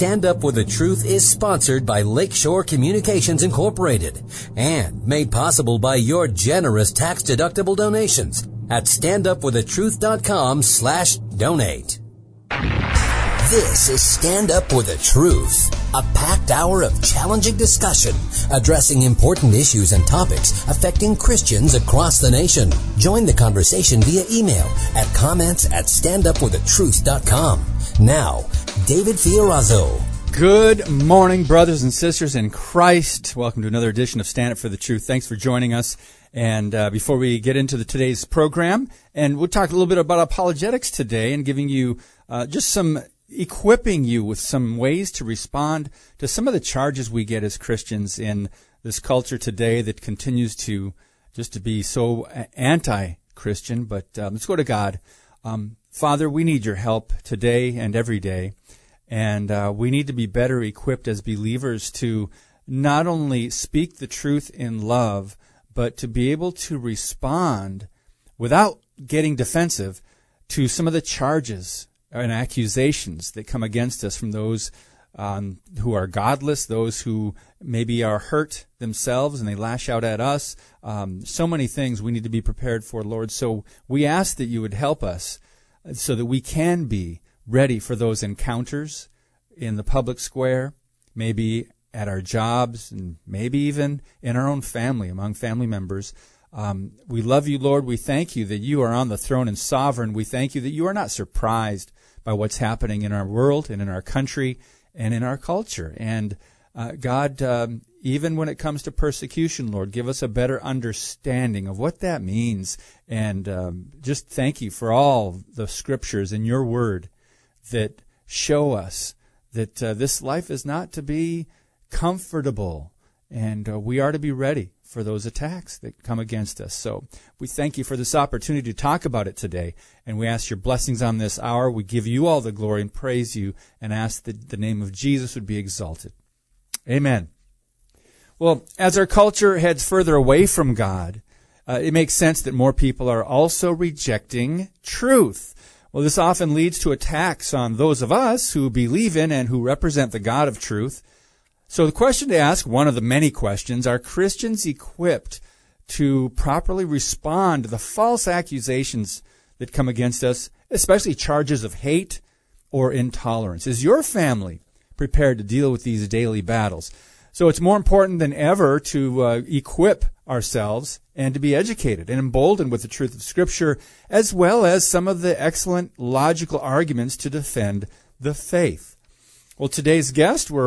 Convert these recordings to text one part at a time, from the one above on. Stand Up for the Truth is sponsored by Lakeshore Communications, Incorporated, and made possible by your generous tax-deductible donations at standupforthetruth.com/donate. This is Stand Up for the Truth, a packed hour of challenging discussion addressing important issues and topics affecting Christians across the nation. Join the conversation via email at comments@standupforthetruth.com. Now, David Fiorazzo. Good morning, brothers and sisters in Christ. Welcome to another edition of Stand Up for the Truth. Thanks for joining us. And before we get into today's program, and we'll talk a little bit about apologetics today and giving you just some equipping you with some ways to respond to some of the charges we get as Christians in this culture today that continues to just to be so anti-Christian. But let's go to God. Father, we need your help today and every day. And we need to be better equipped as believers to not only speak the truth in love, but to be able to respond without getting defensive to some of the charges and accusations that come against us from those who are godless, those who maybe are hurt themselves and they lash out at us. So many things we need to be prepared for, Lord. So we ask that you would help us so that we can be ready for those encounters in the public square, maybe at our jobs, and maybe even in our own family, among family members. We love you, Lord. We thank you that you are on the throne and sovereign. We thank you that you are not surprised by what's happening in our world and in our country and in our culture. And God, even when it comes to persecution, Lord, give us a better understanding of what that means. And just thank you for all the scriptures in your word that show us that this life is not to be comfortable, and we are to be ready for those attacks that come against us. So we thank you for this opportunity to talk about it today, and we ask your blessings on this hour. We give you all the glory and praise you, and ask that the name of Jesus would be exalted. Amen. Well, as our culture heads further away from God, it makes sense that more people are also rejecting truth. Well, this often leads to attacks on those of us who believe in and who represent the God of truth. So the question to ask, one of the many questions, are Christians equipped to properly respond to the false accusations that come against us, especially charges of hate or intolerance? Is your family prepared to deal with these daily battles? So it's more important than ever to equip ourselves and to be educated and emboldened with the truth of Scripture, as well as some of the excellent logical arguments to defend the faith. Well, today's guest, we're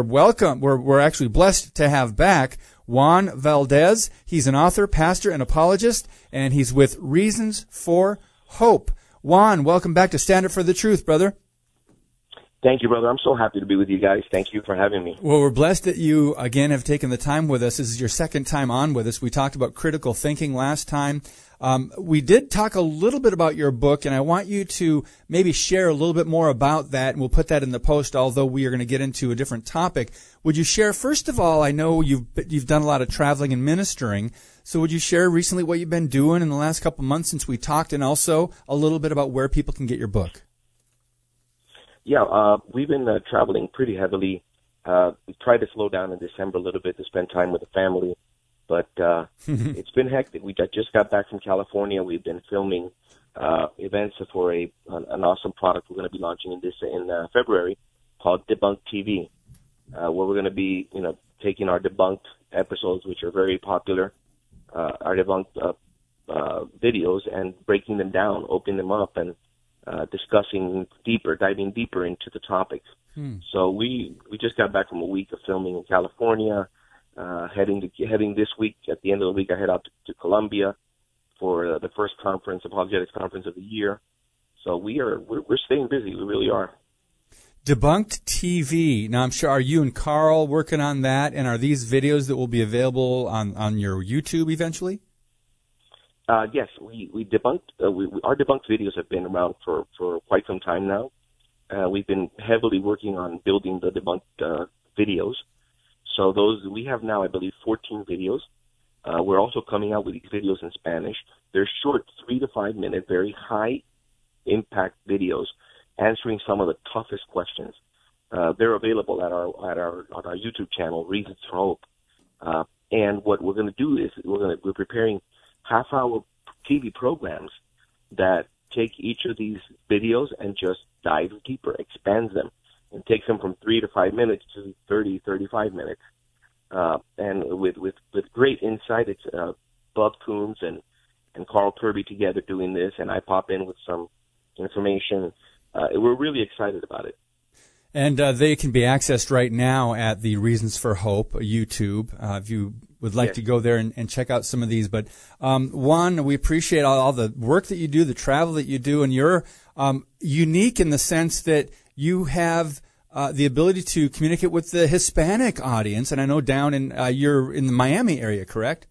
actually blessed to have back Juan Valdez. He's an author, pastor, and apologist, and he's with Reasons for Hope. Juan, welcome back to Stand Up for the Truth, brother. Thank you, brother. I'm so happy to be with you guys. Thank you for having me. Well, we're blessed that you, again, have taken the time with us. This is your second time on with us. We talked about critical thinking last time. We did talk a little bit about your book, and I want you to maybe share a little bit more about that, and we'll put that in the post, although we are going to get into a different topic. Would you share, first of all, I know you've done a lot of traveling and ministering, so would you share recently what you've been doing in the last couple months since we talked, and also a little bit about where people can get your book? Yeah, we've been traveling pretty heavily. We tried to slow down in December a little bit to spend time with the family. But it's been hectic. We just got back from California. We've been filming events for an awesome product we're going to be launching in February called Debunk TV, where we're going to be taking our debunked episodes, which are very popular, our debunked videos, and breaking them down, opening them up, and diving deeper into the topic. So we just got back from a week of filming in California. Heading this week, at the end of the week, I head out to Colombia for the first apologetics conference of the year. So we're staying busy. We really are. Debunked TV. Now, I'm sure, are you and Carl working on that? And are these videos that will be available on your YouTube eventually? Yes, our debunked videos have been around for quite some time now. We've been heavily working on building the debunked videos. So we have now, I believe, 14 videos. We're also coming out with these videos in Spanish. They're short, 3 to 5 minute, very high impact videos, answering some of the toughest questions They're available on our YouTube channel, Reasons for Hope. And what we're going to do is we're preparing half-hour TV programs that take each of these videos and just dive deeper, expands them, and takes them from 3 to 5 minutes to 30, 35 minutes. And with great insight, it's Bob Coombs and Carl Kirby together doing this, and I pop in with some information. We're really excited about it. And they can be accessed right now at the Reasons for Hope YouTube, if you would like to go there and check out some of these. But Juan, we appreciate all the work that you do, the travel that you do, and you're unique in the sense that you have the ability to communicate with the Hispanic audience. And I know down in you're in the Miami area, correct?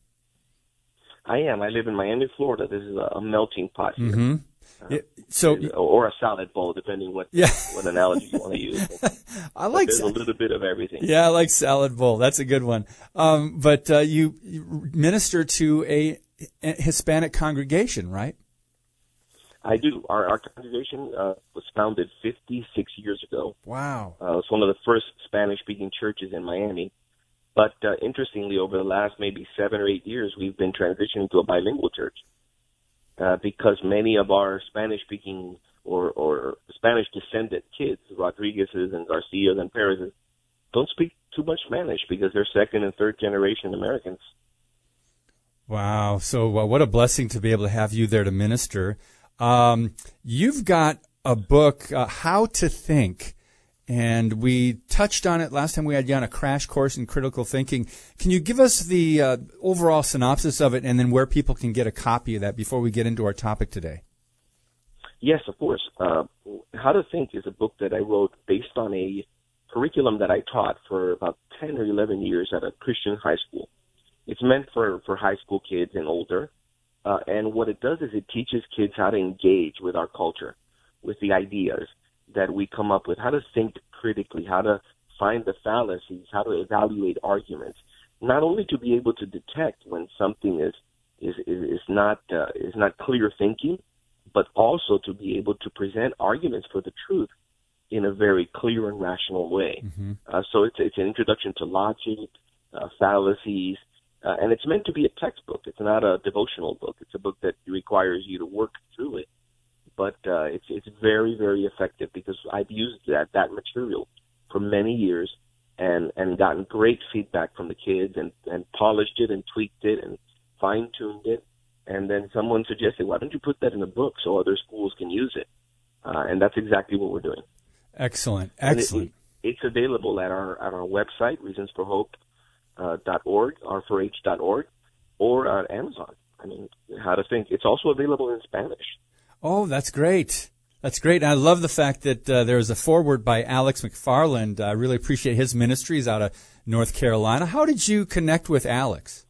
I am. I live in Miami, Florida. This is a melting pot here. Mm-hmm. So, or a salad bowl, depending what analogy you want to use. I like a little bit of everything. Yeah, I like salad bowl. That's a good one. But you minister to a Hispanic congregation, right? I do. Our congregation was founded 56 years ago. Wow. It's one of the first Spanish-speaking churches in Miami. But interestingly, over the last maybe 7 or 8 years, we've been transitioning to a bilingual church. Because many of our Spanish-speaking or Spanish-descended kids, Rodriguez's and Garcia's and Perez's, don't speak too much Spanish because they're second- and third-generation Americans. Wow. So what a blessing to be able to have you there to minister. You've got a book, How to Think, and we touched on it last time we had you on a crash course in critical thinking. Can you give us the overall synopsis of it and then where people can get a copy of that before we get into our topic today? Yes, of course. How to Think is a book that I wrote based on a curriculum that I taught for about 10 or 11 years at a Christian high school. It's meant for high school kids and older. And what it does is it teaches kids how to engage with our culture, with the ideas that we come up with, how to think critically, how to find the fallacies, how to evaluate arguments, not only to be able to detect when something is not clear thinking, but also to be able to present arguments for the truth in a very clear and rational way. Mm-hmm. So it's an introduction to logic, fallacies, and it's meant to be a textbook. It's not a devotional book. It's a book that requires you to work through it. But it's very, very effective because I've used that material for many years and gotten great feedback from the kids and polished it and tweaked it and fine-tuned it. And then someone suggested, why don't you put that in a book so other schools can use it? And that's exactly what we're doing. Excellent, excellent. It's available at our website, reasonsforhope.org, r4h.org, or on Amazon. I mean, How to Think. It's also available in Spanish. Oh, that's great. That's great. And I love the fact that there is a foreword by Alex McFarland. I really appreciate his ministries out of North Carolina. How did you connect with Alex?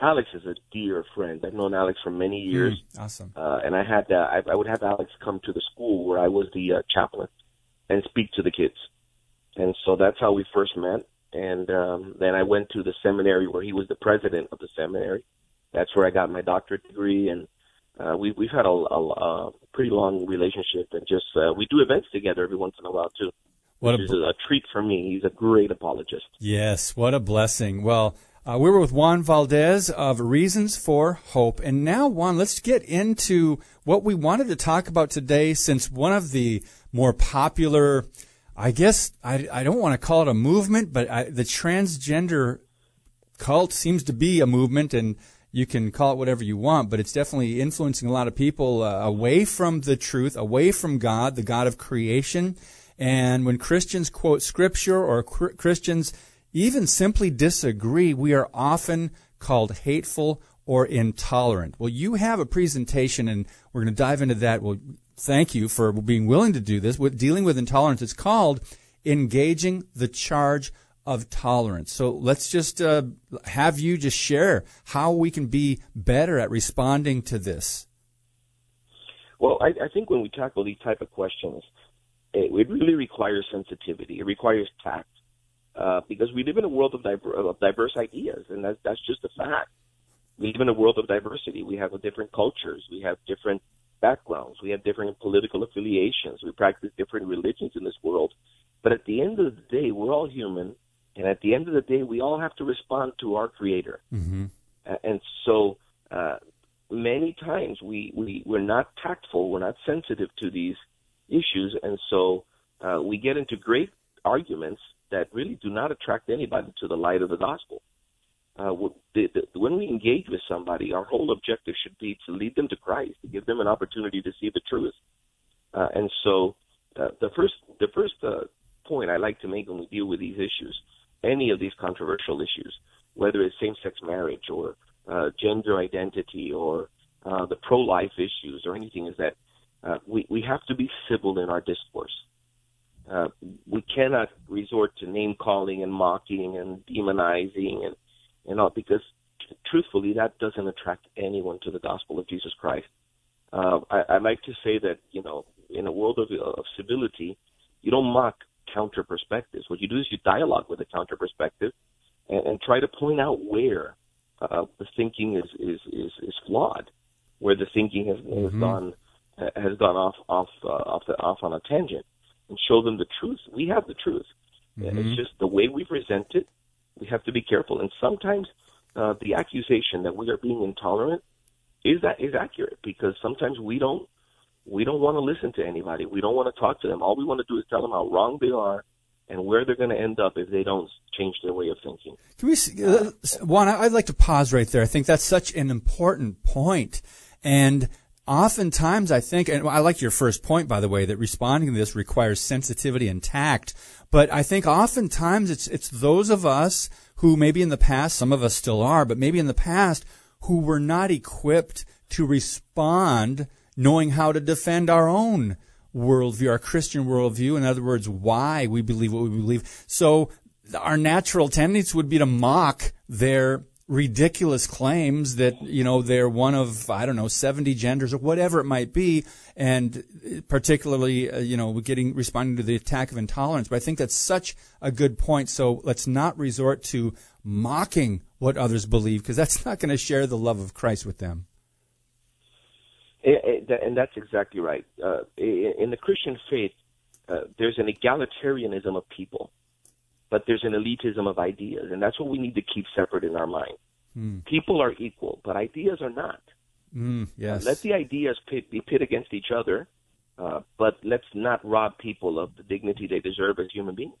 Alex is a dear friend. I've known Alex for many years. Awesome. And I had I would have Alex come to the school where I was the chaplain and speak to the kids. And so that's how we first met. And then I went to the seminary where he was the president of the seminary. That's where I got my doctorate degree, and we've had a pretty long relationship, and just we do events together every once in a while too, which is a treat for me. He's a great apologist. Yes, what a blessing. Well, we were with Juan Valdez of Reasons for Hope, and now Juan, let's get into what we wanted to talk about today. Since one of the more popular, I guess I don't want to call it a movement, but the transgender cult seems to be a movement, and you can call it whatever you want, but it's definitely influencing a lot of people away from the truth, away from God, the God of creation. And when Christians quote Scripture or Christians even simply disagree, we are often called hateful or intolerant. Well, you have a presentation, and we're going to dive into that. Well, thank you for being willing to do this. With dealing with intolerance, it's called Engaging the Charge of Tolerance. So let's just have you just share how we can be better at responding to this. Well, I think when we tackle these type of questions, it really requires sensitivity. It requires tact because we live in a world of diverse ideas, and that's just a fact. We live in a world of diversity. We have different cultures. We have different backgrounds. We have different political affiliations. We practice different religions in this world. But at the end of the day, we're all human, and at the end of the day, we all have to respond to our Creator. Mm-hmm. And so many times we're not tactful, we're not sensitive to these issues, and so we get into great arguments that really do not attract anybody to the light of the gospel. When we engage with somebody, our whole objective should be to lead them to Christ, to give them an opportunity to see the truth. And so the first point I like to make when we deal with these issues, any of these controversial issues, whether it's same-sex marriage or gender identity or the pro-life issues or anything, is that we have to be civil in our discourse. We cannot resort to name-calling and mocking and demonizing and all, because truthfully that doesn't attract anyone to the gospel of Jesus Christ. I like to say that, you know, in a world of civility, you don't mock counter perspectives. What you do is you dialogue with a counter perspective and try to point out where the thinking is flawed, where the thinking has gone off on a tangent, and show them the truth. We have the truth. Mm-hmm. It's just the way we present it. We have to be careful. And sometimes the accusation that we are being intolerant is accurate, because sometimes we don't want to listen to anybody. We don't want to talk to them. All we want to do is tell them how wrong they are and where they're going to end up if they don't change their way of thinking. Can we, Juan, I'd like to pause right there. I think that's such an important point. And oftentimes I think, and I like your first point, by the way, that responding to this requires sensitivity and tact. But I think oftentimes it's those of us who maybe in the past, some of us still are, but maybe in the past who were not equipped to respond knowing how to defend our own worldview, our Christian worldview, in other words, why we believe what we believe. So our natural tendency would be to mock their ridiculous claims that, you know, they're one of, I don't know, 70 genders or whatever it might be, and particularly, you know, responding to the attack of intolerance. But I think that's such a good point. So let's not resort to mocking what others believe, because that's not going to share the love of Christ with them. And that's exactly right. In the Christian faith, there's an egalitarianism of people, but there's an elitism of ideas, and that's what we need to keep separate in our mind. Mm. People are equal, but ideas are not. Mm, yes. Let the ideas be pit against each other, but let's not rob people of the dignity they deserve as human beings.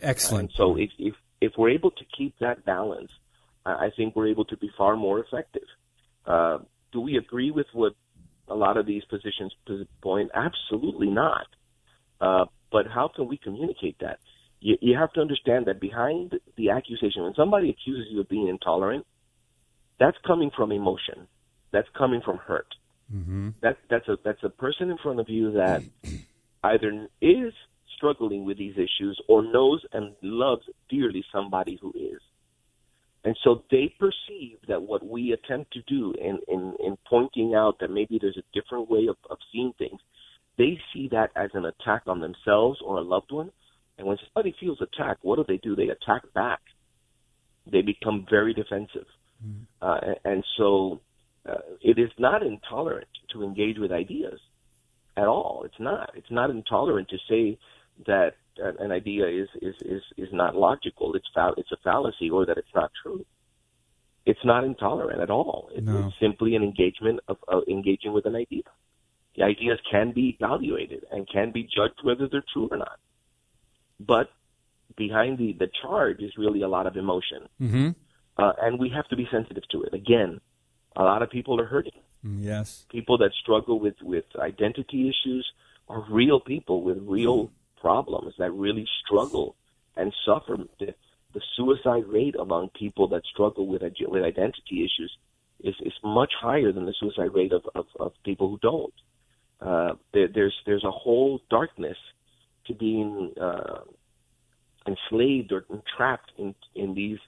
Excellent. And so if we're able to keep that balance, I think we're able to be far more effective. Do we agree with what a lot of these positions point? Absolutely not. But how can we communicate that? You have to understand that behind the accusation, when somebody accuses you of being intolerant, that's coming from emotion. That's coming from hurt. Mm-hmm. That's a person in front of you that either is struggling with these issues or knows and loves dearly somebody who is. And so they perceive that what we attempt to do in pointing out that maybe there's a different way of seeing things, they see that as an attack on themselves or a loved one. And when somebody feels attacked, what do? They attack back. They become very defensive. Mm-hmm. And so it is not intolerant to engage with ideas at all. It's not. It's not intolerant to say that an idea is not logical, it's a fallacy, or that it's not true. It's not intolerant at all. It's simply an engagement of engaging with an idea. The ideas can be evaluated and can be judged whether they're true or not. But behind the charge is really a lot of emotion. Mm-hmm. And we have to be sensitive to it. Again, a lot of people are hurting. Yes. People that struggle with identity issues are real people with real problems that really struggle and suffer. The suicide rate among people that struggle with identity issues is much higher than the suicide rate of people who don't. There's a whole darkness to being enslaved or entrapped in these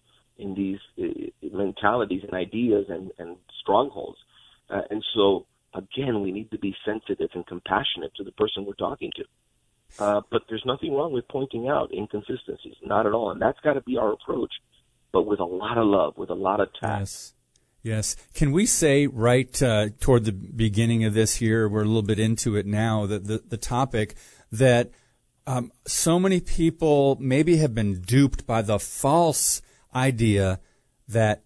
mentalities and ideas and strongholds. And so, again, we need to be sensitive and compassionate to the person we're talking to. But there's nothing wrong with pointing out inconsistencies, not at all. And that's got to be our approach, but with a lot of love, with a lot of tact. Yes. Can we say right toward the beginning of this here, we're a little bit into it now, the topic that So many people maybe have been duped by the false idea that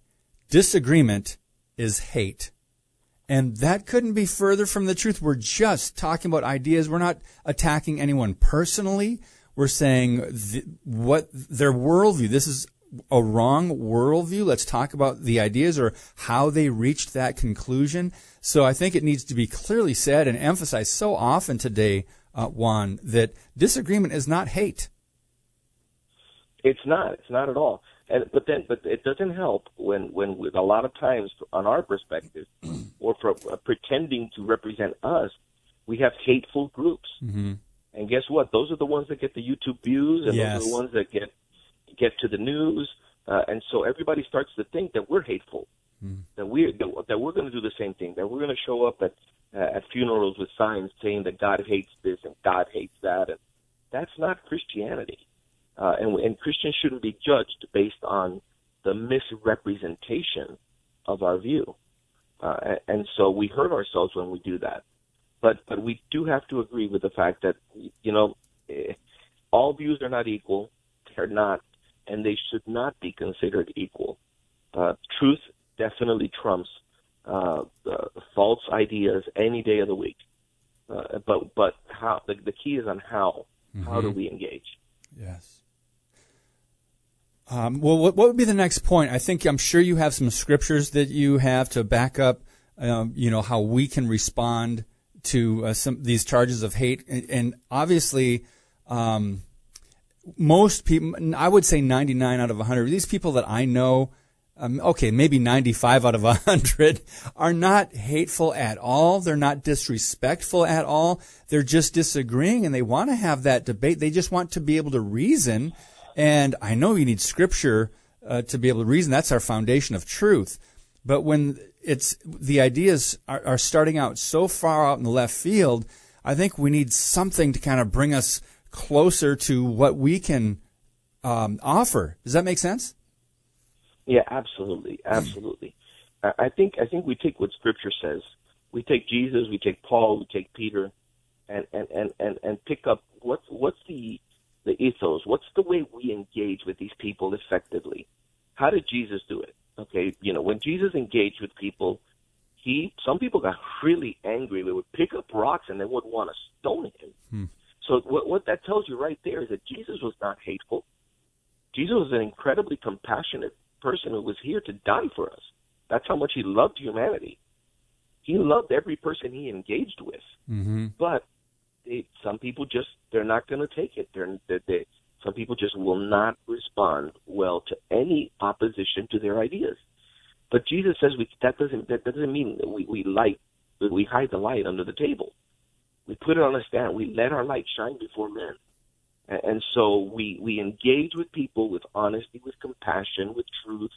disagreement is hate. And that couldn't be further from the truth. We're just talking about ideas. We're not attacking anyone personally. We're saying what their worldview. This is a wrong worldview. Let's talk about the ideas or how they reached that conclusion. So I think it needs to be clearly said and emphasized so often today, Juan, that disagreement is not hate. It's not. It's not at all. But it doesn't help when a lot of times on our perspective or pretending to represent us, we have hateful groups. Mm-hmm. And guess what? Those are the ones that get the YouTube views, and yes, those are the ones that get to the news. And so everybody starts to think that we're hateful, that we're going to do the same thing, that we're going to show up at funerals with signs saying that God hates this and God hates that. And that's not Christianity. And Christians shouldn't be judged based on the misrepresentation of our view. And so we hurt ourselves when we do that. But we do have to agree with the fact that, you know, all views are not equal. They're not, and they should not be considered equal. Truth definitely trumps false ideas any day of the week. But how the key is on how. Mm-hmm. How do we engage? Yes. Well, what would be the next point? I'm sure you have some scriptures that you have to back up, you know, how we can respond to these charges of hate. And obviously, most people, I would say 99 out of 100, these people that I know, maybe 95 out of 100, are not hateful at all. They're not disrespectful at all. They're just disagreeing, and they want to have that debate. They just want to be able to reason. And I know you need scripture to be able to reason. That's our foundation of truth. But when it's the ideas are starting out so far out in the left field, I think we need something to kind of bring us closer to what we can offer. Does that make sense? Yeah, absolutely, absolutely. I think we take what Scripture says. We take Jesus, we take Paul, we take Peter, and pick up what's the ethos, what's the way we engage with these people effectively. How did Jesus do it? Okay, you know, when Jesus engaged with people, some people got really angry. They would pick up rocks and they would want to stone him. Hmm. So what that tells you right there is that Jesus was not hateful. Jesus was an incredibly compassionate person who was here to die for us. That's how much he loved humanity. He loved every person he engaged with. Mm-hmm. But some people just, they're not going to take it. Some people just will not respond well to any opposition to their ideas. But Jesus says that doesn't mean that we hide the light under the table. We put it on a stand. We let our light shine before men. And so we engage with people with honesty, with compassion, with truth,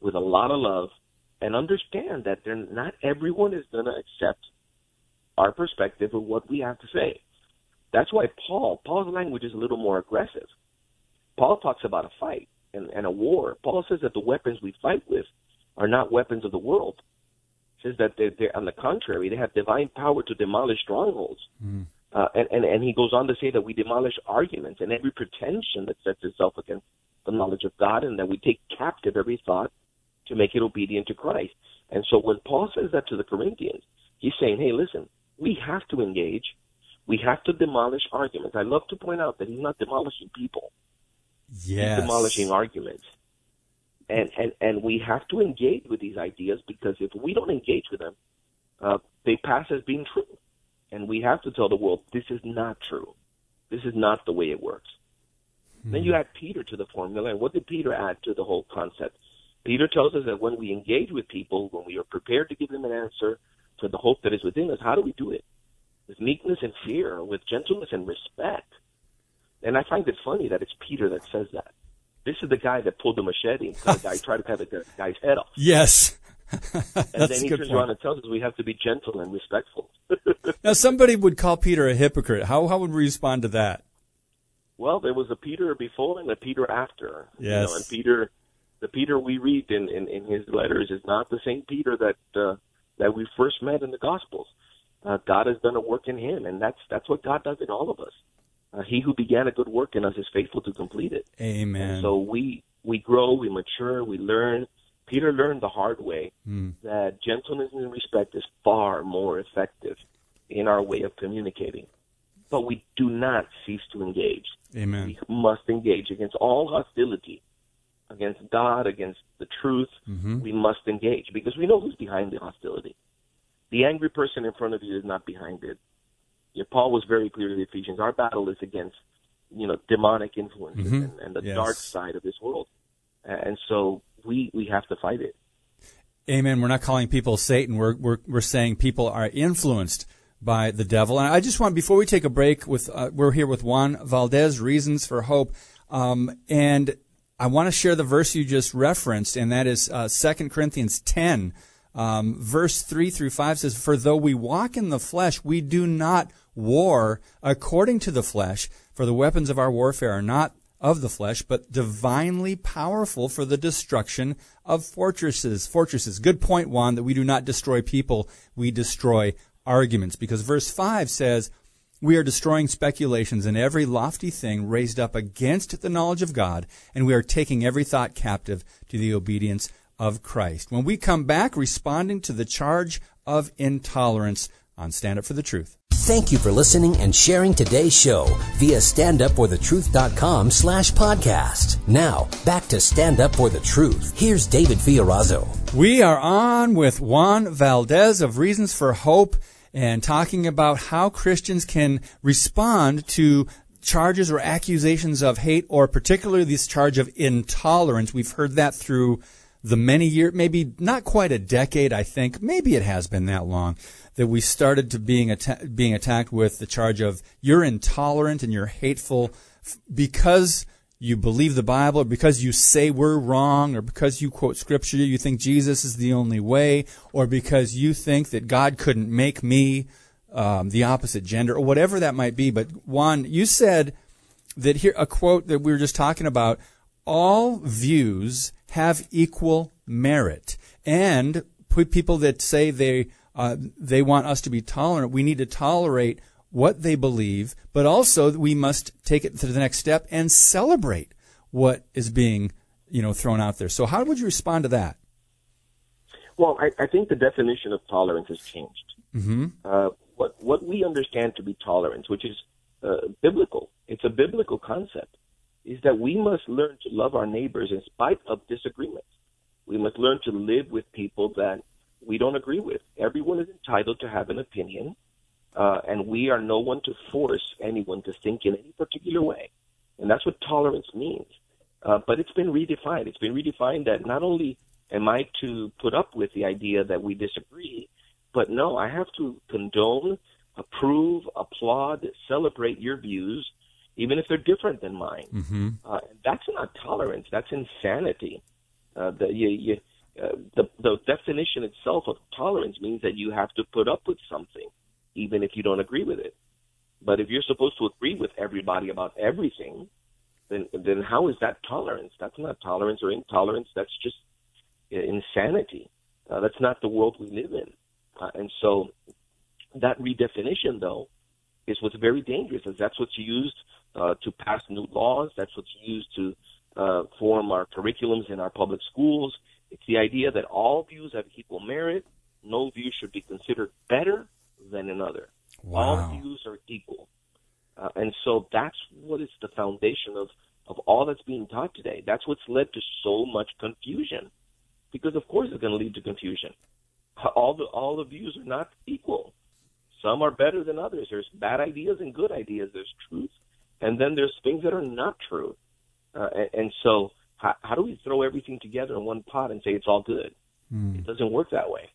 with a lot of love, and understand that not everyone is going to accept our perspective or what we have to say. That's why Paul's language is a little more aggressive. Paul talks about a fight and a war. Paul says that the weapons we fight with are not weapons of the world. He says that, they're, on the contrary, they have divine power to demolish strongholds. Mm. And he goes on to say that we demolish arguments and every pretension that sets itself against the knowledge of God, and that we take captive every thought to make it obedient to Christ. And so when Paul says that to the Corinthians, he's saying, hey, listen, we have to engage. We have to demolish arguments. I love to point out that he's not demolishing people. Yes. He's demolishing arguments. And we have to engage with these ideas, because if we don't engage with them, they pass as being true. And we have to tell the world, this is not true. This is not the way it works. Mm-hmm. Then you add Peter to the formula. And what did Peter add to the whole concept? Peter tells us that when we engage with people, when we are prepared to give them an answer to the hope that is within us, how do we do it? With meekness and fear, with gentleness and respect. And I find it funny that it's Peter that says that. This is the guy that pulled the machete and tried to cut the guy's head off. Yes. And then he turns around and tells us we have to be gentle and respectful. Now, somebody would call Peter a hypocrite. How would we respond to that? Well, there was a Peter before and a Peter after. Yes. You know, and the Peter we read in his letters is not the same Peter that we first met in the Gospels. God has done a work in him, and that's what God does in all of us. He who began a good work in us is faithful to complete it. Amen. And so we grow, we mature, we learn. Peter learned the hard way that gentleness and respect is far more effective in our way of communicating. But we do not cease to engage. Amen. We must engage against all hostility, against God, against the truth. Mm-hmm. We must engage because we know who's behind the hostility. The angry person in front of you is not behind it. Paul was very clear to the Ephesians, our battle is against, demonic influences and the dark side of this world. And so we have to fight it. Amen. We're not calling people Satan. We're saying people are influenced by the devil. And I just want, before we take a break, we're here with Juan Valdez, Reasons for Hope. And I want to share the verse you just referenced, and that is 2 Corinthians 10, verse 3 through 5 says, "For though we walk in the flesh, we do not war according to the flesh, for the weapons of our warfare are not of the flesh, but divinely powerful for the destruction of fortresses." Fortresses. Good point, Juan, that we do not destroy people, we destroy arguments. Because verse 5 says, "We are destroying speculations and every lofty thing raised up against the knowledge of God, and we are taking every thought captive to the obedience of Christ." When we come back, responding to the charge of intolerance on Stand Up for the Truth. Thank you for listening and sharing today's show via standupforthetruth.com/podcast. Now, back to Stand Up for the Truth. Here's David Fiorazzo. We are on with Juan Valdez of Reasons for Hope and talking about how Christians can respond to charges or accusations of hate, or particularly this charge of intolerance. We've heard that through the many years, maybe not quite a decade, I think, maybe it has been that long, that we started to being attacked with the charge of you're intolerant and you're hateful because you believe the Bible, or because you say we're wrong, or because you quote Scripture, you think Jesus is the only way, or because you think that God couldn't make me the opposite gender, or whatever that might be. But Juan, you said that here, a quote that we were just talking about, "All views have equal merit," and people that say they want us to be tolerant, we need to tolerate what they believe, but also we must take it to the next step and celebrate what is being, thrown out there. So how would you respond to that? Well, I think the definition of tolerance has changed. Mm-hmm. What we understand to be tolerance, which is biblical, it's a biblical concept, is that we must learn to love our neighbors in spite of disagreements. We must learn to live with people that we don't agree with. Everyone is entitled to have an opinion, and we are no one to force anyone to think in any particular way. And that's what tolerance means. But it's been redefined. It's been redefined that not only am I to put up with the idea that we disagree, but no, I have to condone, approve, applaud, celebrate your views, even if they're different than mine. Mm-hmm. That's not tolerance. That's insanity. The definition itself of tolerance means that you have to put up with something, even if you don't agree with it. But if you're supposed to agree with everybody about everything, then how is that tolerance? That's not tolerance or intolerance. That's just insanity. That's not the world we live in. And so that redefinition, though, is what's very dangerous, and that's what's used to pass new laws. That's what's used to form our curriculums in our public schools. It's the idea that all views have equal merit. No view should be considered better than another. Wow. All views are equal. And so that's what is the foundation of all that's being taught today. That's what's led to so much confusion, because, of course, it's going to lead to confusion. All the views are not equal. Some are better than others. There's bad ideas and good ideas. There's truth. And then there's things that are not true. And so how do we throw everything together in one pot and say it's all good? Mm. It doesn't work that way.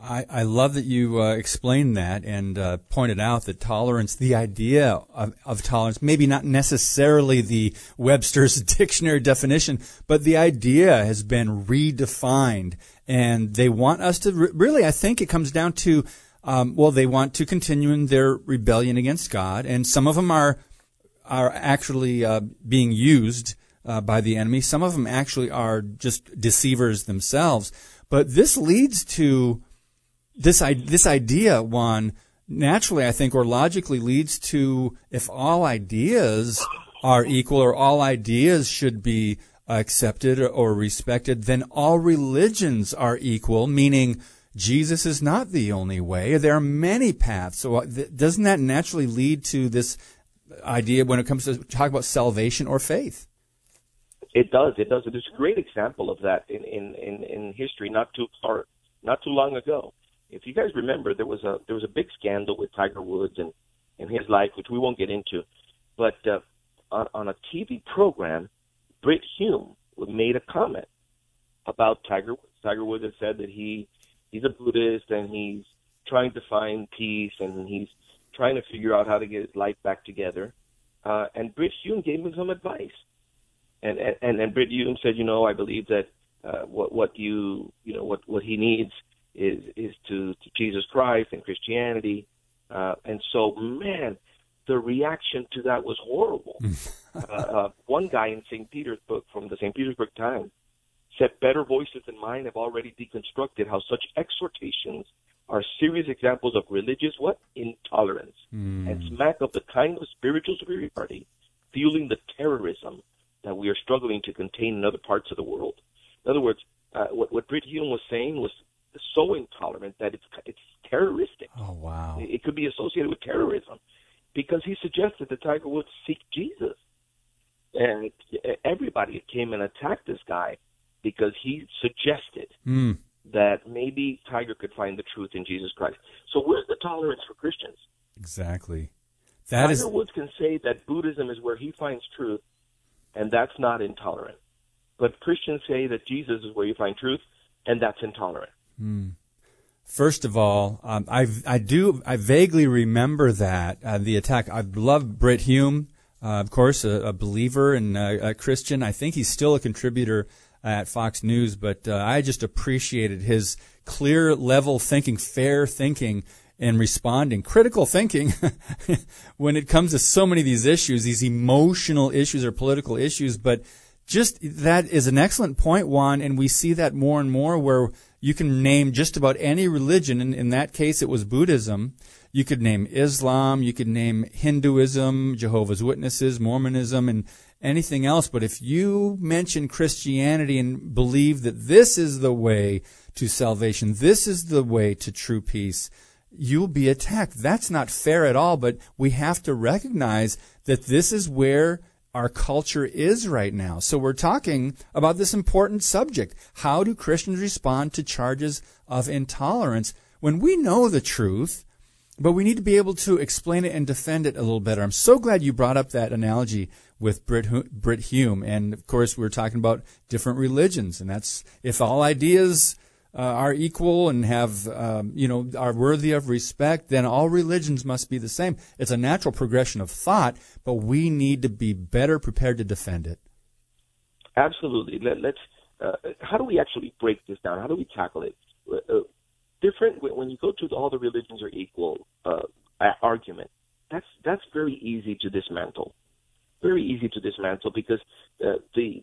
I love that you explained that and pointed out that tolerance, the idea of tolerance, maybe not necessarily the Webster's dictionary definition, but the idea has been redefined. And they want us to really, I think it comes down to, they want to continue in their rebellion against God, and some of them are actually being used by the enemy. Some of them actually are just deceivers themselves. But this leads to this idea, Juan, naturally, I think, or logically leads to, if all ideas are equal or all ideas should be accepted or respected, then all religions are equal, meaning Jesus is not the only way. There are many paths. So doesn't that naturally lead to this idea when it comes to talk about salvation or faith? It does. It does. There's a great example of that in history not too long ago. If you guys remember, there was a big scandal with Tiger Woods and his life, which we won't get into. But on a TV program, Brit Hume made a comment about Tiger Woods. Tiger Woods had said that he's a Buddhist and he's trying to find peace and he's trying to figure out how to get his life back together. And Brit Hume gave him some advice. And Brit Hume said, you know, I believe that what he needs is to Jesus Christ and Christianity. And so, man, the reaction to that was horrible. One guy in St. Petersburg from the St. Petersburg Times said, better voices than mine have already deconstructed how such exhortations are serious examples of religious intolerance and smack of the kind of spiritual superiority fueling the terrorism that we are struggling to contain in other parts of the world. In other words, what Brit Hume was saying was so intolerant that it's terroristic. Oh, wow. It could be associated with terrorism because he suggested that Tiger Woods seek Jesus. And everybody came and attacked this guy because he suggested that maybe Tiger could find the truth in Jesus Christ. So where's the tolerance for Christians? Exactly. Tiger Woods can say that Buddhism is where he finds truth, and that's not intolerant. But Christians say that Jesus is where you find truth, and that's intolerant. First of all, I vaguely remember that, the attack. I love Brit Hume, of course, a believer and a Christian. I think he's still a contributor at Fox News, but I just appreciated his clear level thinking, fair thinking, and responding, critical thinking, when it comes to so many of these issues, these emotional issues or political issues. But just that is an excellent point, Juan, and we see that more and more where you can name just about any religion. In that case, it was Buddhism. You could name Islam. You could name Hinduism, Jehovah's Witnesses, Mormonism, and anything else. But if you mention Christianity and believe that this is the way to salvation, this is the way to true peace, you'll be attacked. That's not fair at all, but we have to recognize that this is where our culture is right now. So we're talking about this important subject. How do Christians respond to charges of intolerance when we know the truth, but we need to be able to explain it and defend it a little better? I'm so glad you brought up that analogy with Brit Hume. And, of course, we were talking about different religions, and that's if all ideas are equal and have, are worthy of respect, then all religions must be the same. It's a natural progression of thought, but we need to be better prepared to defend it. Absolutely. Let's how do we actually break this down? How do we tackle it? When you go to all the religions are equal argument, that's very easy to dismantle. Very easy to dismantle because the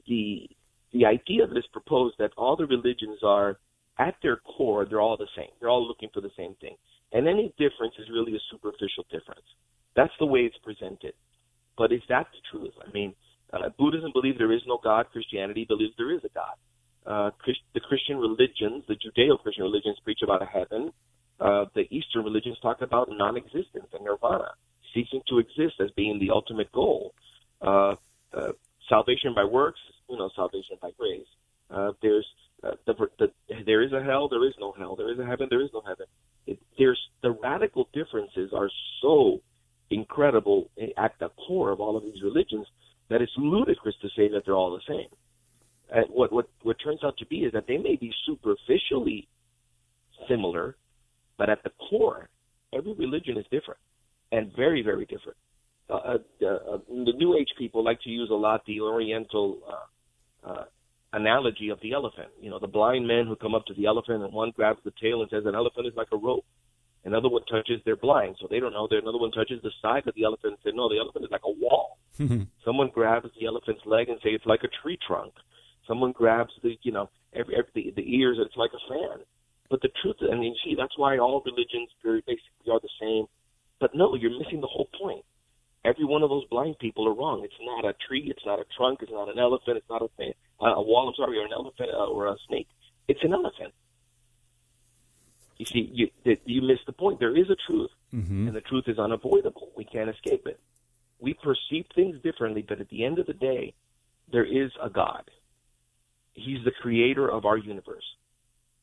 idea that is proposed that all the religions are at their core, they're all the same. They're all looking for the same thing. And any difference is really a superficial difference. That's the way it's presented. But is that the truth? I mean, Buddhism believes there is no God. Christianity believes there is a God. The Christian religions, the Judeo-Christian religions, preach about a heaven. The Eastern religions talk about non-existence and nirvana, ceasing to exist as being the ultimate goal. Salvation by works, salvation by grace. There is a hell, there is no hell. There is a heaven, there is no heaven. The radical differences are so incredible at the core of all of these religions that it's ludicrous to say that they're all the same. And what turns out to be is that they may be superficially similar, but at the core, every religion is different and very, very different. The New Age people like to use a lot the Oriental analogy of the elephant. The blind men who come up to the elephant and one grabs the tail and says an elephant is like a rope. Another one touches their blind, so they don't know. Another one touches the side of the elephant and says, no, the elephant is like a wall. Someone grabs the elephant's leg and says it's like a tree trunk. Someone grabs the ears and it's like a fan. But the truth, I mean, gee, that's why all religions basically are the same. But no, you're missing the whole point. Every one of those blind people are wrong. It's not a tree. It's not a trunk. It's not an elephant. It's not a wall, or an elephant or a snake. It's an elephant. You see, you miss the point. There is a truth, and the truth is unavoidable. We can't escape it. We perceive things differently, but at the end of the day, there is a God. He's the creator of our universe.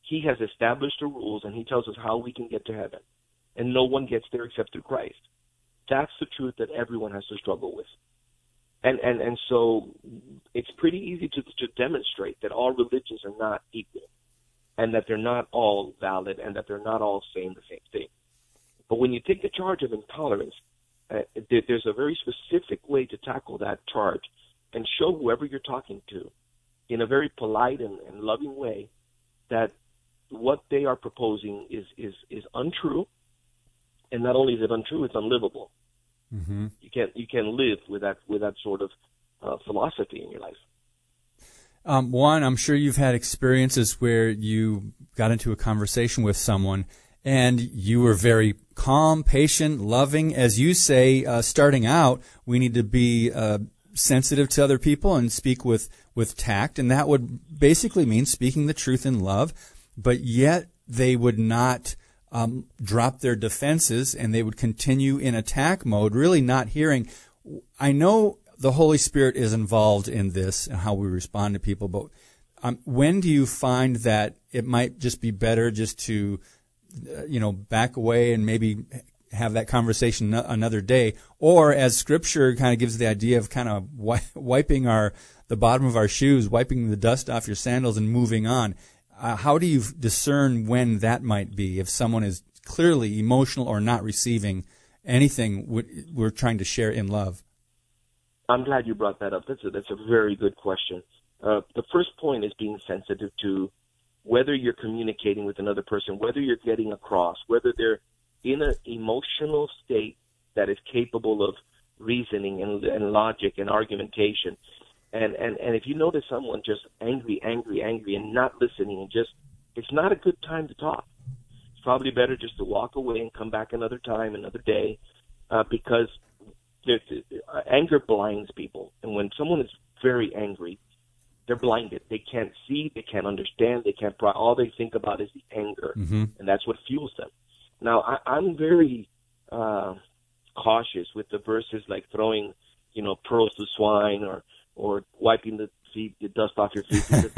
He has established the rules, and he tells us how we can get to heaven. And no one gets there except through Christ. That's the truth that everyone has to struggle with. And so it's pretty easy to demonstrate that all religions are not equal, and that they're not all valid, and that they're not all saying the same thing. But when you take the charge of intolerance, there's a very specific way to tackle that charge and show whoever you're talking to in a very polite and loving way that what they are proposing is untrue, and not only is it untrue, it's unlivable. Mm-hmm. You can't live with that sort of philosophy in your life. Juan, I'm sure you've had experiences where you got into a conversation with someone and you were very calm, patient, loving. As you say, starting out, we need to be sensitive to other people and speak with tact. And that would basically mean speaking the truth in love. But yet they would not drop their defenses, and they would continue in attack mode, really not hearing. I know the Holy Spirit is involved in this and how we respond to people, but when do you find that it might just be better just to, back away and maybe have that conversation another day? Or as Scripture kind of gives the idea of kind of wiping the bottom of our shoes, wiping the dust off your sandals and moving on. How do you discern when that might be, if someone is clearly emotional or not receiving anything we're trying to share in love? I'm glad you brought that up. That's a very good question. The first point is being sensitive to whether you're communicating with another person, whether you're getting across, whether they're in an emotional state that is capable of reasoning and logic and argumentation. And if you notice someone just angry and not listening, and just, it's not a good time to talk. It's probably better just to walk away and come back another time, another day, because anger blinds people. And when someone is very angry, they're blinded. They can't see, they can't understand, they can't. All they think about is the anger, and that's what fuels them. Now, I'm very cautious with the verses like throwing, pearls to swine or wiping the dust off your feet. Because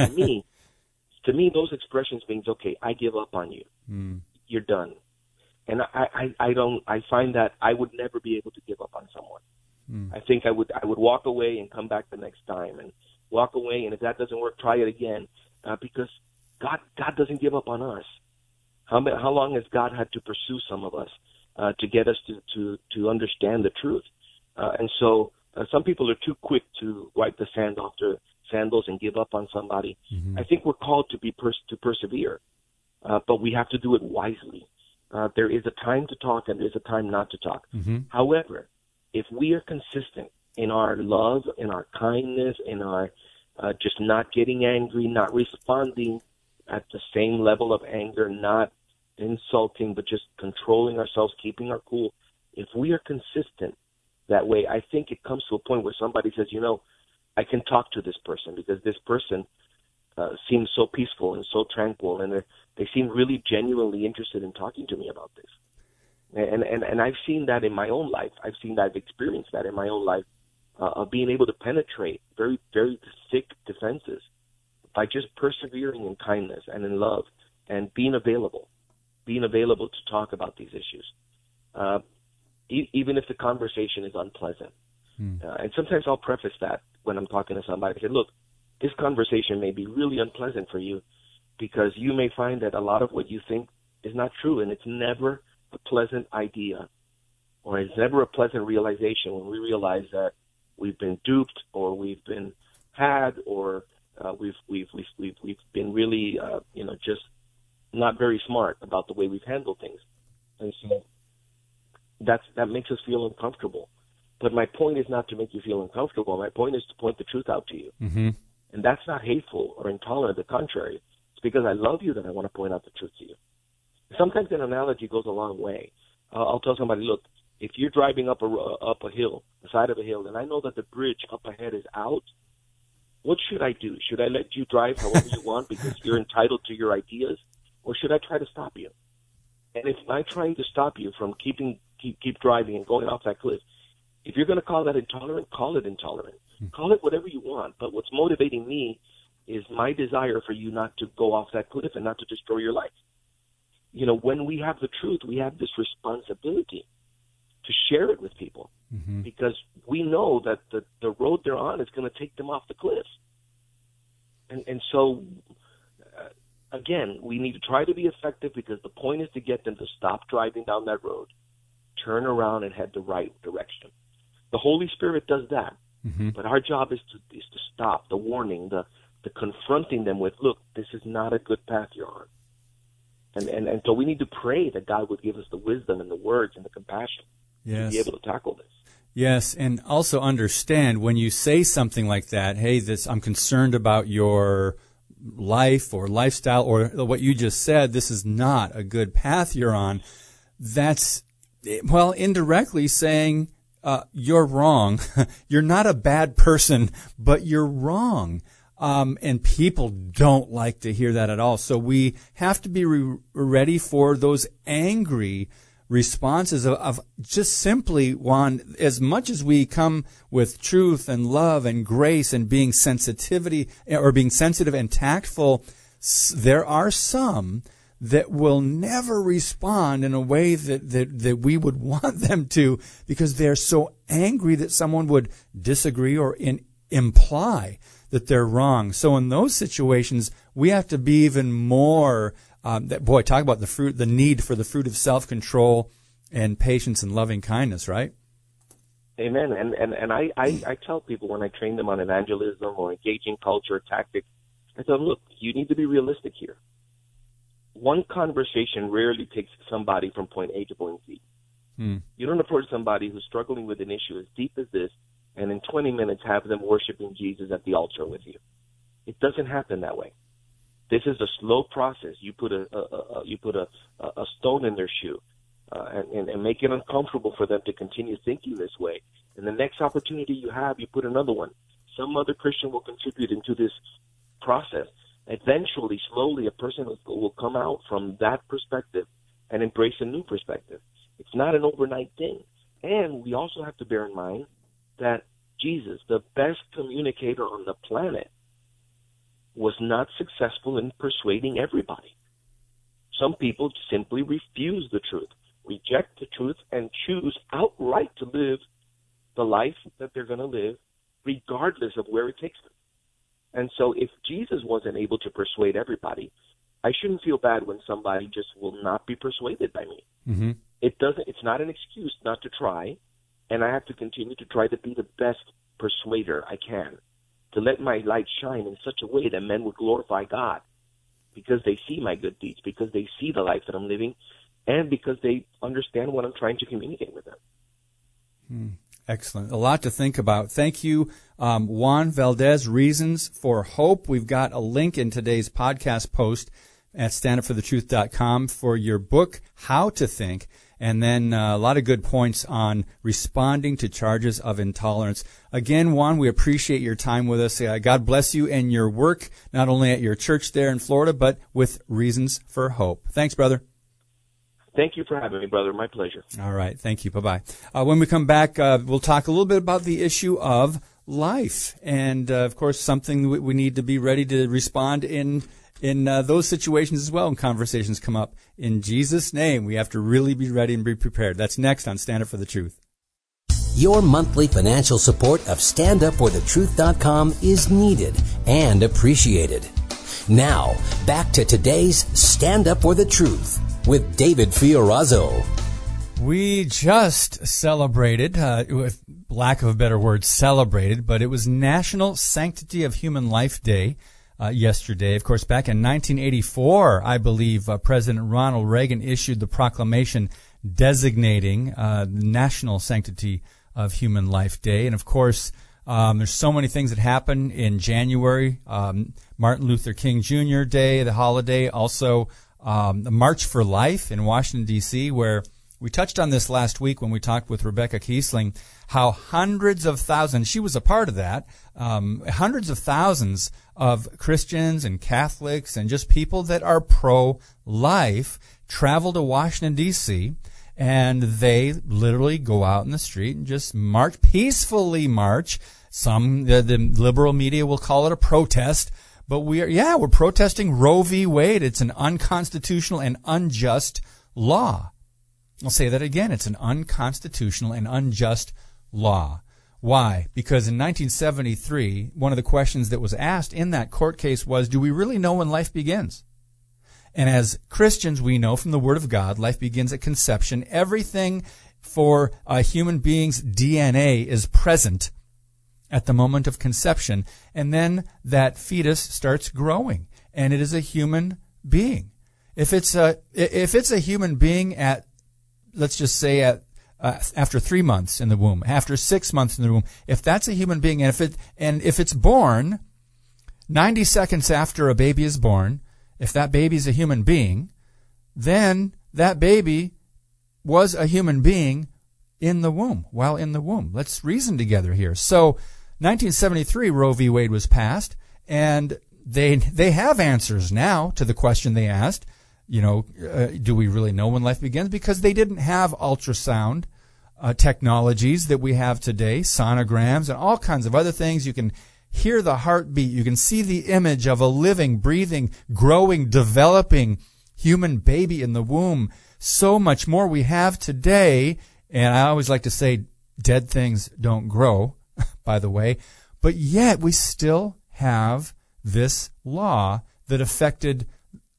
to me, those expressions means, okay, I give up on you. Mm. You're done. And I find that I would never be able to give up on someone. Mm. I think I would walk away and come back the next time, and walk away. And if that doesn't work, try it again, because God doesn't give up on us. How long has God had to pursue some of us to get us to understand the truth? And so some people are too quick to wipe the sand off their sandals and give up on somebody. Mm-hmm. I think we're called to be to persevere, but we have to do it wisely. There is a time to talk and there's a time not to talk. Mm-hmm. However, if we are consistent in our love, in our kindness, in our just not getting angry, not responding at the same level of anger, not insulting, but just controlling ourselves, keeping our cool, if we are consistent that way, I think it comes to a point where somebody says, I can talk to this person because this person seems so peaceful and so tranquil, and they seem really genuinely interested in talking to me about this. And I've seen that in my own life. I've experienced that in my own life of being able to penetrate very, very thick defenses by just persevering in kindness and in love and being available to talk about these issues. Even if the conversation is unpleasant. Mm. And sometimes I'll preface that when I'm talking to somebody. I say, look, this conversation may be really unpleasant for you because you may find that a lot of what you think is not true, and it's never a pleasant idea, or it's never a pleasant realization when we realize that we've been duped, or we've been had, or we've been really just not very smart about the way we've handled things, and so that makes us feel uncomfortable. But my point is not to make you feel uncomfortable. My point is to point the truth out to you, and that's not hateful or intolerant. The contrary, because I love you that I want to point out the truth to you. Sometimes an analogy goes a long way. I'll tell somebody, look, if you're driving up a hill, the side of a hill, and I know that the bridge up ahead is out, what should I do? Should I let you drive however you want because you're entitled to your ideas, or should I try to stop you? And if I'm trying to stop you from keep driving and going off that cliff, if you're going to call that intolerant, call it intolerant. Call it whatever you want. But what's motivating me is my desire for you not to go off that cliff and not to destroy your life. You know, when we have the truth, we have this responsibility to share it with people because we know that the road they're on is going to take them off the cliff. And so, again, we need to try to be effective because the point is to get them to stop driving down that road, turn around, and head the right direction. The Holy Spirit does that. But our job is to stop the warning, the confronting them with, look, this is not a good path you're on. And so we need to pray that God would give us the wisdom and the words and the compassion to be able to tackle this. Yes, and also understand when you say something like that, hey, I'm concerned about your life or lifestyle or what you just said, this is not a good path you're on, that's, well, indirectly saying, you're wrong. You're not a bad person, but you're wrong. And people don't like to hear that at all. So we have to be ready for those angry responses of just simply, Juan, as much as we come with truth and love and grace and being sensitive and tactful, there are some that will never respond in a way that we would want them to because they're so angry that someone would disagree or imply that they're wrong. So in those situations, we have to be even more, talk about the need for the fruit of self-control and patience and loving kindness, right? Amen. And I tell people when I train them on evangelism or engaging culture tactics, I tell them, look, you need to be realistic here. One conversation rarely takes somebody from point A to point Z. You don't approach somebody who's struggling with an issue as deep as this and in 20 minutes have them worshiping Jesus at the altar with you. It doesn't happen that way. This is a slow process. You put a stone in their shoe and make it uncomfortable for them to continue thinking this way. And the next opportunity you have, you put another one. Some other Christian will contribute into this process. Eventually, slowly, a person will come out from that perspective and embrace a new perspective. It's not an overnight thing. And we also have to bear in mind that Jesus, the best communicator on the planet, was not successful in persuading everybody. Some people simply refuse the truth, reject the truth, and choose outright to live the life that they're going to live, regardless of where it takes them. And so if Jesus wasn't able to persuade everybody, I shouldn't feel bad when somebody just will not be persuaded by me. It's not an excuse not to try, and I have to continue to try to be the best persuader I can, to let my light shine in such a way that men would glorify God because they see my good deeds, because they see the life that I'm living, and because they understand what I'm trying to communicate with them. Excellent. A lot to think about. Thank you, Juan Valdez, Reasons for Hope. We've got a link in today's podcast post at standupforthetruth.com for your book, How to Think, and then a lot of good points on responding to charges of intolerance. Again, Juan, we appreciate your time with us. God bless you and your work, not only at your church there in Florida, but with Reasons for Hope. Thanks, brother. Thank you for having me, brother. My pleasure. All right. Thank you. Bye-bye. When we come back, we'll talk a little bit about the issue of life and, of course, something we need to be ready to respond in those situations as well, and conversations come up. In Jesus' name, we have to really be ready and be prepared. That's next on Stand Up for the Truth. Your monthly financial support of StandUpForTheTruth.com is needed and appreciated. Now, back to today's Stand Up for the Truth with David Fiorazzo. We just celebrated, with lack of a better word, celebrated, but it was National Sanctity of Human Life Day yesterday. Of course, back in 1984, I believe President Ronald Reagan issued the proclamation designating National Sanctity of Human Life Day. And of course, There's so many things that happen in January. Martin Luther King Jr. Day, the holiday, also the March for Life in Washington, D.C., where we touched on this last week when we talked with Rebecca Kiesling, how hundreds of thousands, she was a part of that, hundreds of thousands of Christians and Catholics and just people that are pro-life travel to Washington, D.C., and they literally go out in the street and just march, peacefully march. Some, the liberal media will call it a protest, but we're protesting Roe v. Wade. It's an unconstitutional and unjust law. I'll say that again. It's an unconstitutional and unjust law. Why? Because in 1973, one of the questions that was asked in that court case was, do we really know when life begins? And as Christians, we know from the Word of God, life begins at conception. Everything for a human being's DNA is present at the moment of conception. And then that fetus starts growing, and it is a human being. If it's a human being at, let's just say after 3 months in the womb, after 6 months in the womb, if that's a human being, and if it's born 90 seconds after a baby is born, if that baby is a human being, then that baby was a human being in the womb, while in the womb. Let's reason together here. So 1973, Roe v. Wade was passed, and they have answers now to the question they asked, do we really know when life begins? Because they didn't have ultrasound technologies that we have today, sonograms and all kinds of other things. You can hear the heartbeat. You can see the image of a living, breathing, growing, developing human baby in the womb. So much more we have today. And I always like to say dead things don't grow, by the way. But yet we still have this law that affected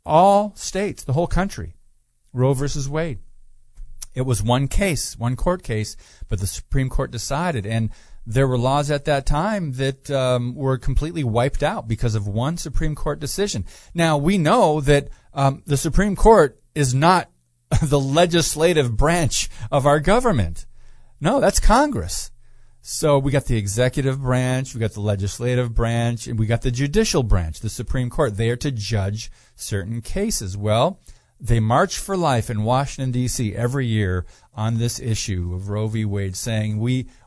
all states, the whole country, Roe versus Wade. It was one case, one court case, but the Supreme Court decided. And there were laws at that time that were completely wiped out because of one Supreme Court decision. Now, we know that the Supreme Court is not the legislative branch of our government. No, that's Congress. So we got the executive branch, we got the legislative branch, and we got the judicial branch, the Supreme Court. They are to judge certain cases. Well, they march for life in Washington, D.C. every year on this issue of Roe v. Wade, saying,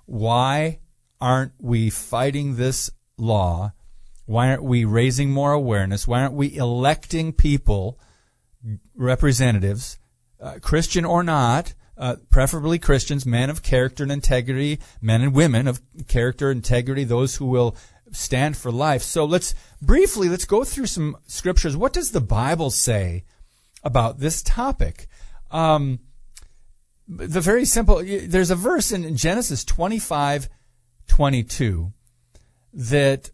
why aren't we fighting this law? Why aren't we raising more awareness? Why aren't we electing people, representatives, Christian or not, preferably Christians, men of character and integrity, men and women of character and integrity, those who will stand for life. So let's go through some scriptures. What does the Bible say about this topic? There's a verse in Genesis 25:22 that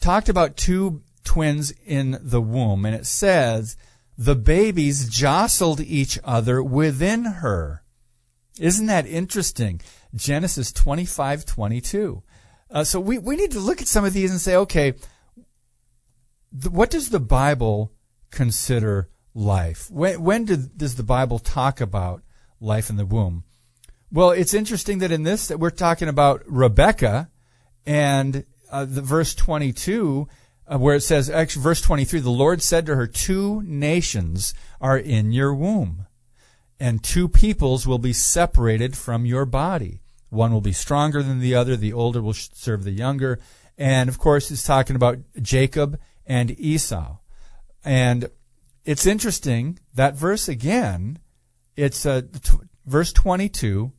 talked about two twins in the womb, and it says, the babies jostled each other within her. Isn't that interesting? Genesis 25:22. So we need to look at some of these and say, okay, what does the Bible consider life? When does the Bible talk about life in the womb? Well, it's interesting that in this that we're talking about Rebecca and the verse 22 where it says, actually verse 23, the Lord said to her, two nations are in your womb and two peoples will be separated from your body. One will be stronger than the other. The older will serve the younger. And of course, it's talking about Jacob and Esau. And it's interesting, that verse again, it's verse 22,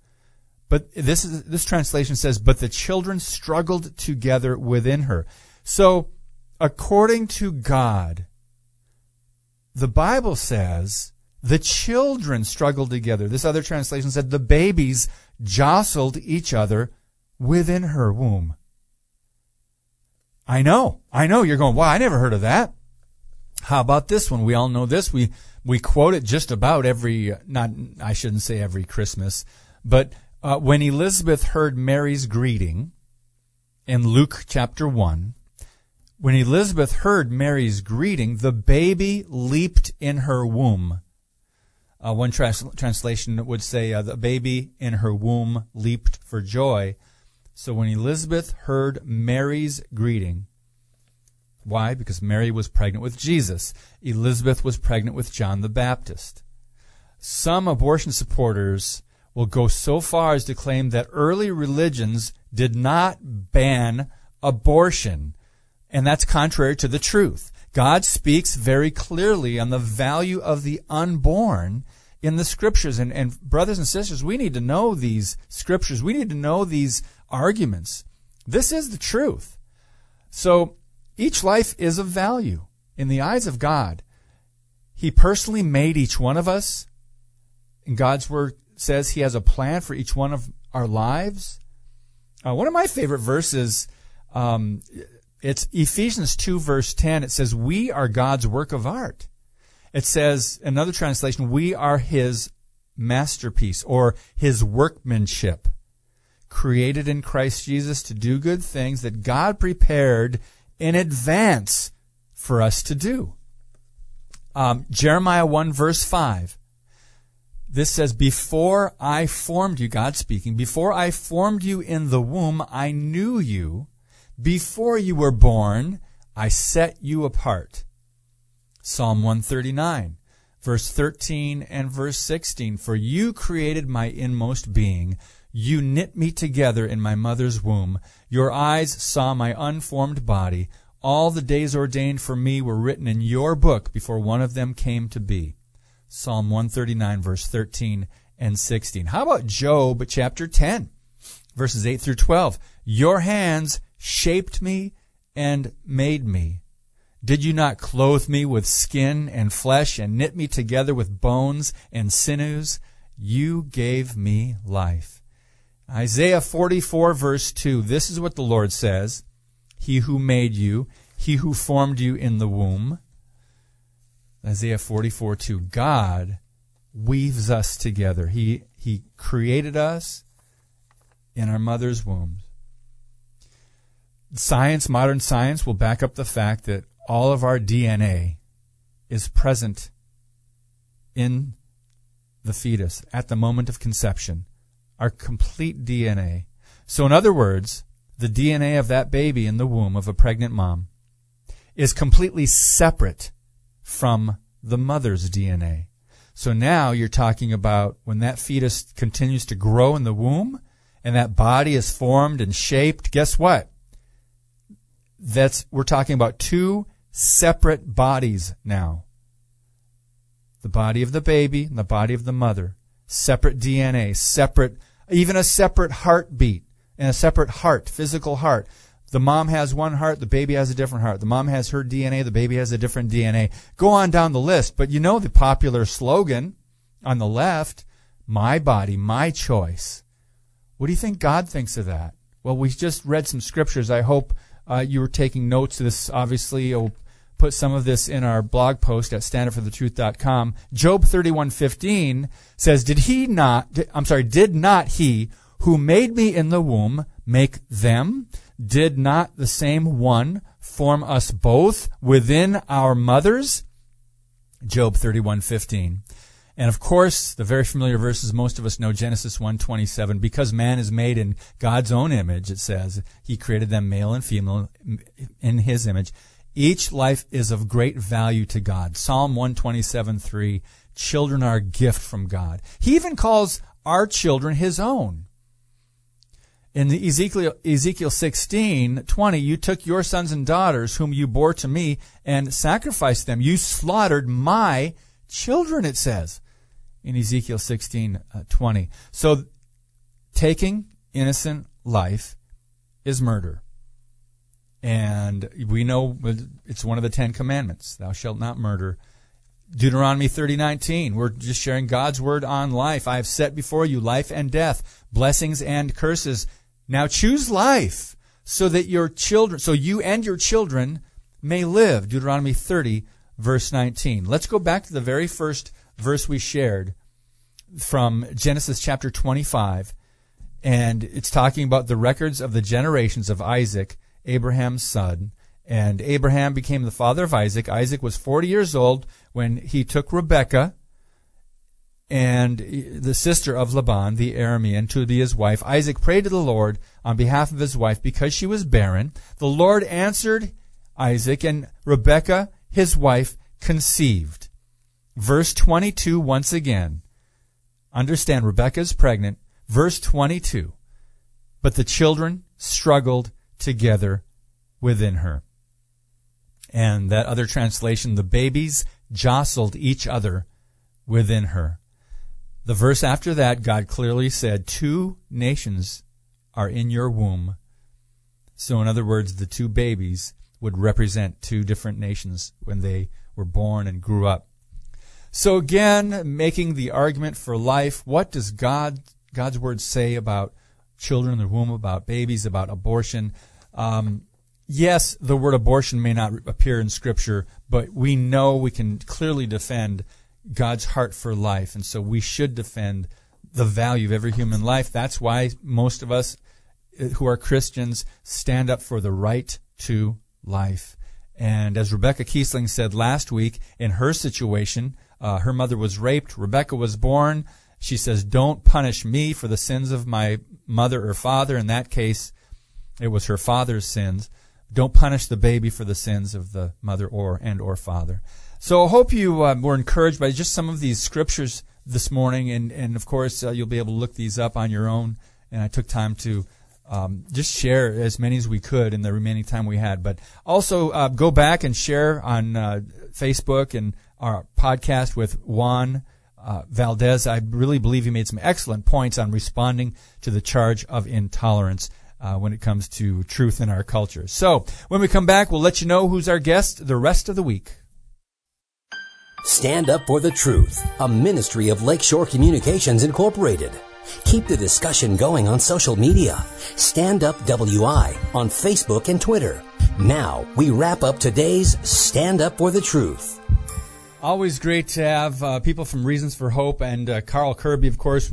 but this translation says, but the children struggled together within her. So, according to God, the Bible says the children struggled together. This other translation said the babies jostled each other within her womb. I know, you're going, wow, I never heard of that. How about this one? We all know this. We quote it just about I shouldn't say every Christmas, but when Elizabeth heard Mary's greeting in Luke chapter 1, when Elizabeth heard Mary's greeting, the baby leaped in her womb. One translation would say the baby in her womb leaped for joy. So when Elizabeth heard Mary's greeting, why? Because Mary was pregnant with Jesus. Elizabeth was pregnant with John the Baptist. Some abortion supporters will go so far as to claim that early religions did not ban abortion, and that's contrary to the truth. God speaks very clearly on the value of the unborn in the Scriptures. And brothers and sisters, we need to know these Scriptures. We need to know these arguments. This is the truth. So each life is of value in the eyes of God. He personally made each one of us. And God's Word says He has a plan for each one of our lives. One of my favorite verses, it's Ephesians 2, verse 10. It says, we are God's work of art. It says, another translation, we are His masterpiece or His workmanship, created in Christ Jesus to do good things that God prepared in advance for us to do. Jeremiah 1, verse 5. This says, before I formed you, God speaking, before I formed you in the womb, I knew you. Before you were born, I set you apart. Psalm 139, verse 13 and verse 16. For you created my inmost being. You knit me together in my mother's womb. Your eyes saw my unformed body. All the days ordained for me were written in your book before one of them came to be. Psalm 139, verse 13 and 16. How about Job chapter 10, verses 8 through 12? Your hands shaped me and made me. Did you not clothe me with skin and flesh and knit me together with bones and sinews? You gave me life. Isaiah 44, verse 2. This is what the Lord says. He who made you, He who formed you in the womb. Isaiah 44, 2. God weaves us together. He created us in our mother's womb. Science, modern science, will back up the fact that all of our DNA is present in the fetus at the moment of conception, our complete DNA. So in other words, the DNA of that baby in the womb of a pregnant mom is completely separate from the mother's DNA. So now you're talking about when that fetus continues to grow in the womb and that body is formed and shaped, guess what? We're talking about two separate bodies now. The body of the baby and the body of the mother. Separate DNA, separate, even a separate heartbeat and a separate heart, physical heart. The mom has one heart, the baby has a different heart. The mom has her DNA, the baby has a different DNA. Go on down the list, but you know the popular slogan on the left, my body, my choice. What do you think God thinks of that? Well, we just read some scriptures. I hope you were taking notes of this. Obviously, I'll put some of this in our blog post at standardforthetruth.com. Job 31:15 says, did not He who made me in the womb make them? Did not the same one form us both within our mothers? Job 31:15. And of course, the very familiar verses most of us know, Genesis 1:27, because man is made in God's own image, it says, He created them male and female in His image. Each life is of great value to God. Psalm 127:3, children are a gift from God. He even calls our children His own. In Ezekiel 16:20, you took your sons and daughters whom you bore to me and sacrificed them. You slaughtered my children, it says. In Ezekiel 16:20. So taking innocent life is murder. And we know it's one of the 10 commandments. Thou shalt not murder. Deuteronomy 30:19. We're just sharing God's word on life. I have set before you life and death, blessings and curses. Now choose life so you and your children may live. Deuteronomy 30, verse 19. Let's go back to the very first verse we shared from Genesis chapter 25, and it's talking about the records of the generations of Isaac, Abraham's son, and Abraham became the father of Isaac. Isaac was 40 years old when he took Rebekah, and the sister of Laban, the Aramean, to his wife. Isaac prayed to the Lord on behalf of his wife because she was barren. The Lord answered Isaac, and Rebekah, his wife, conceived. Verse 22 once again. Understand, Rebekah's pregnant. Verse 22. But the children struggled together within her. And that other translation, the babies jostled each other within her. The verse after that, God clearly said, 2 nations are in your womb. So in other words, the 2 babies would represent 2 different nations when they were born and grew up. So again, making the argument for life, what does God's word say about children in the womb, about babies, about abortion? Yes, the word abortion may not appear in Scripture, but we know we can clearly defend God's heart for life, and so we should defend the value of every human life. That's why most of us who are Christians stand up for the right to life. And as Rebecca Kiesling said last week, in her situation, her mother was raped, Rebecca was born. She says, don't punish me for the sins of my mother or father. In that case, it was her father's sins. Don't punish the baby for the sins of the mother or father. So I hope you were encouraged by just some of these scriptures this morning. And of course, you'll be able to look these up on your own. And I took time to just share as many as we could in the remaining time we had. But also go back and share on Facebook and our podcast with Juan Valdez. I really believe he made some excellent points on responding to the charge of intolerance when it comes to truth in our culture. So when we come back, we'll let you know who's our guest the rest of the week. Stand Up for the Truth, a ministry of Lakeshore Communications, Incorporated. Keep the discussion going on social media. Stand Up WI on Facebook and Twitter. Now we wrap up today's Stand Up for the Truth. Always great to have people from Reasons for Hope and Carl Kirby, of course.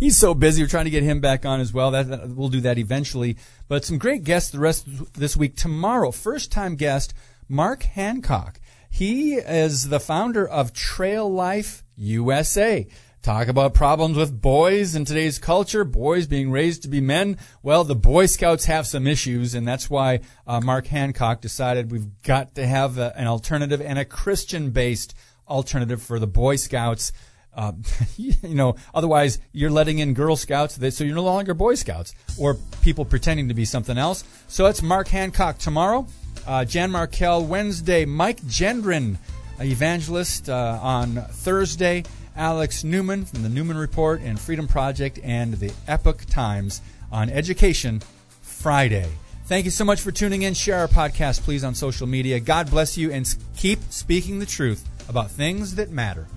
He's so busy. We're trying to get him back on as well. We'll do that eventually. But some great guests the rest of this week. Tomorrow, first-time guest, Mark Hancock. He is the founder of Trail Life USA. Talk about problems with boys in today's culture, boys being raised to be men. Well, the Boy Scouts have some issues, and that's why Mark Hancock decided we've got to have an alternative and a Christian-based alternative for the Boy Scouts. Otherwise you're letting in Girl Scouts, so you're no longer Boy Scouts, or people pretending to be something else. So that's Mark Hancock tomorrow. Jan Markell Wednesday. Mike Gendron, evangelist, on Thursday. Alex Newman from the Newman Report and Freedom Project and the Epoch Times on education Friday. Thank you so much for tuning in. Share our podcast, please, on social media. God bless you, and keep speaking the truth about things that matter.